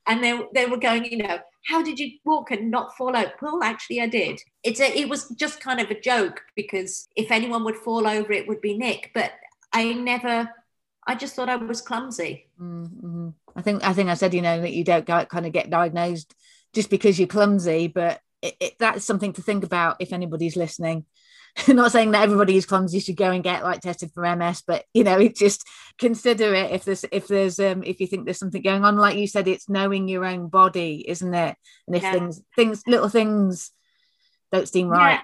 And they were going, you know, how did you walk and not fall over? Well, actually, I did. It was just kind of a joke, because if anyone would fall over, it would be Nick. But I just thought I was clumsy. Mm-hmm. I think I said, you know, that you don't kind of get diagnosed just because you're clumsy, but that's something to think about if anybody's listening. Not saying that everybody who's clumsy should go and get like tested for MS, but you know, it just consider it if you think there's something going on. Like you said, it's knowing your own body, isn't it? And if little things don't seem right.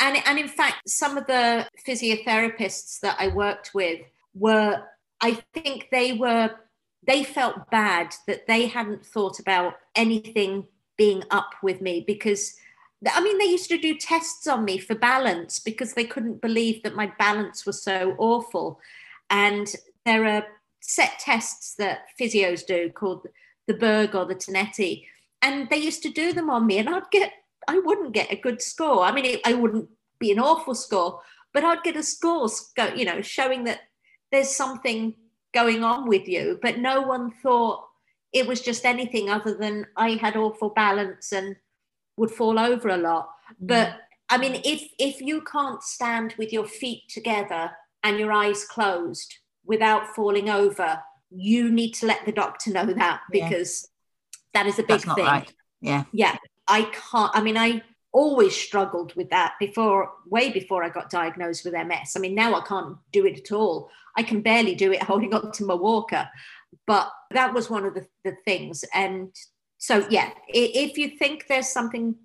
Yeah. And in fact, some of the physiotherapists that I worked with they felt bad that they hadn't thought about anything being up with me, because, I mean, they used to do tests on me for balance because they couldn't believe that my balance was so awful. And there are set tests that physios do called the Berg or the Tinetti, and they used to do them on me, and I wouldn't get a good score. I mean, I wouldn't be an awful score, but I'd get a score, you know, showing that there's something going on with you, but no one thought it was just anything other than I had awful balance and would fall over a lot. But I mean, if you can't stand with your feet together and your eyes closed without falling over, you need to let the doctor know that, because that is a big thing. Right. Yeah. I always struggled with that way before I got diagnosed with MS. I mean, now I can't do it at all. I can barely do it holding on to my walker, but that was one of the things. And so, yeah, if you think there's something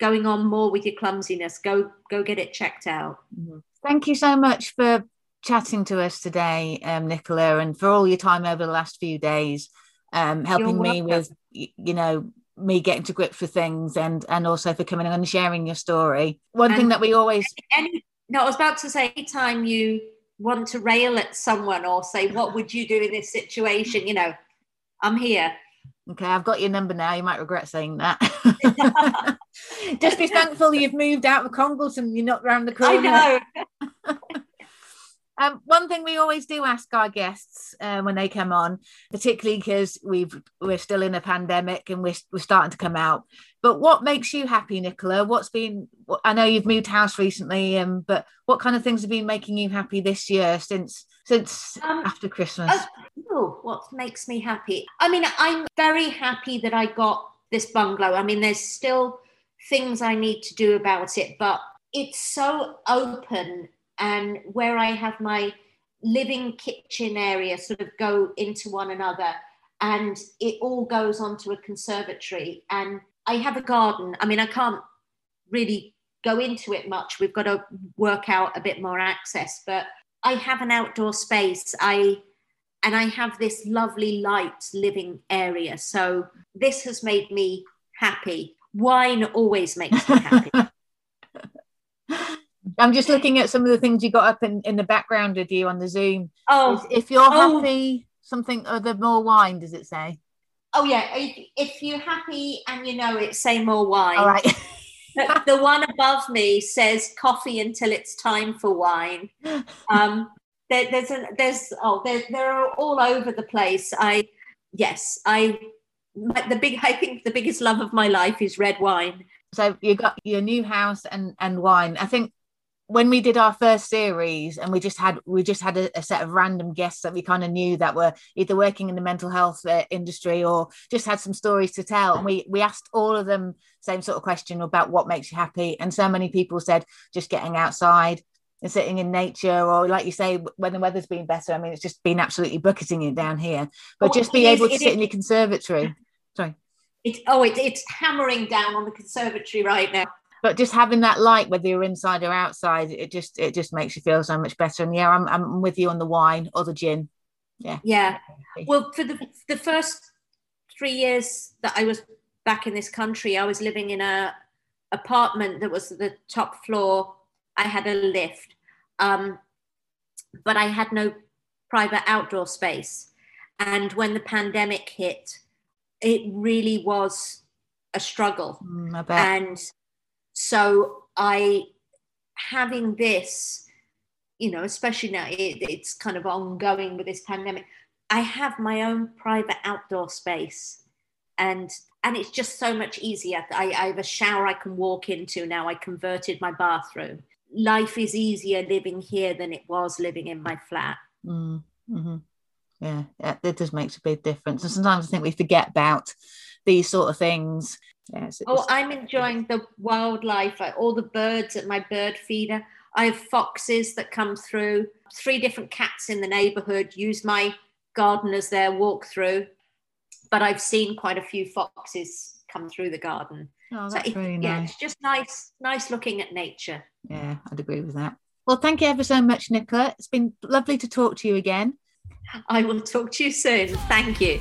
going on more with your clumsiness, go get it checked out. Thank you so much for chatting to us today, Nichola, and for all your time over the last few days, helping me with, you know, me getting to grips with things, and also for coming on and sharing your story. One thing that we always... I was about to say, anytime you want to rail at someone or say, what would you do in this situation? You know, I'm here. Okay, I've got your number now. You might regret saying that. Just be thankful you've moved out of Congleton. You're not round the corner. I know. One thing we always do ask our guests when they come on, particularly because we're still in a pandemic and we're starting to come out. But what makes you happy, Nichola? I know you've moved house recently, but what kind of things have been making you happy this year since after Christmas? What makes me happy? I mean, I'm very happy that I got this bungalow. I mean, there's still things I need to do about it, but it's so open. And where I have my living kitchen area sort of go into one another, and it all goes onto a conservatory. And I have a garden. I mean, I can't really go into it much. We've got to work out a bit more access, but I have an outdoor space. I have this lovely light living area. So this has made me happy. Wine always makes me happy. I'm just looking at some of the things you got up in the background with you on the Zoom. Oh, if you're happy, something other, more wine, does it say? Oh, yeah. If you're happy and you know it, say more wine. All right. The one above me says coffee until it's time for wine. They're all over the place. I think the biggest love of my life is red wine. So you got your new house and wine. I think when we did our first series and we just had a set of random guests that we kind of knew that were either working in the mental health industry or just had some stories to tell. And we asked all of them same sort of question about what makes you happy. And so many people said just getting outside and sitting in nature, or like you say, when the weather's been better. I mean, it's just been absolutely bucketing it down here, but just being able to sit in your conservatory. Sorry. It's hammering down on the conservatory right now. But just having that light, whether you're inside or outside, it just makes you feel so much better. And yeah, I'm with you on the wine or the gin. Yeah. Yeah. Well, for the first 3 years that I was back in this country, I was living in a apartment that was the top floor. I had a lift, but I had no private outdoor space. And when the pandemic hit, it really was a struggle. I bet. And so I, having this, you know, especially now it's kind of ongoing with this pandemic, I have my own private outdoor space, and it's just so much easier. I have a shower I can walk into now. I converted my bathroom. Life is easier living here than it was living in my flat. Mm-hmm. Yeah, that just makes a big difference. And sometimes I think we forget about these sort of things. Yes, I'm enjoying the wildlife, all the birds at my bird feeder. I have foxes that come through. 3 different cats in the neighborhood use my garden as their walk through. But I've seen quite a few foxes come through the garden. Oh, that's really nice. Yeah, it's just nice looking at nature. Yeah, I'd agree with that. Well, thank you ever so much, Nicola. It's been lovely to talk to you again. I will talk to you soon. Thank you.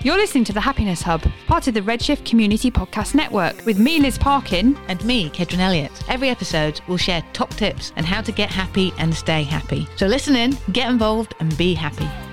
You're listening to The Happiness Hub, part of the Redshift Community Podcast Network, with me, Liz Parkin. And me, Kedron Elliott. Every episode, we'll share top tips on how to get happy and stay happy. So listen in, get involved, and be happy.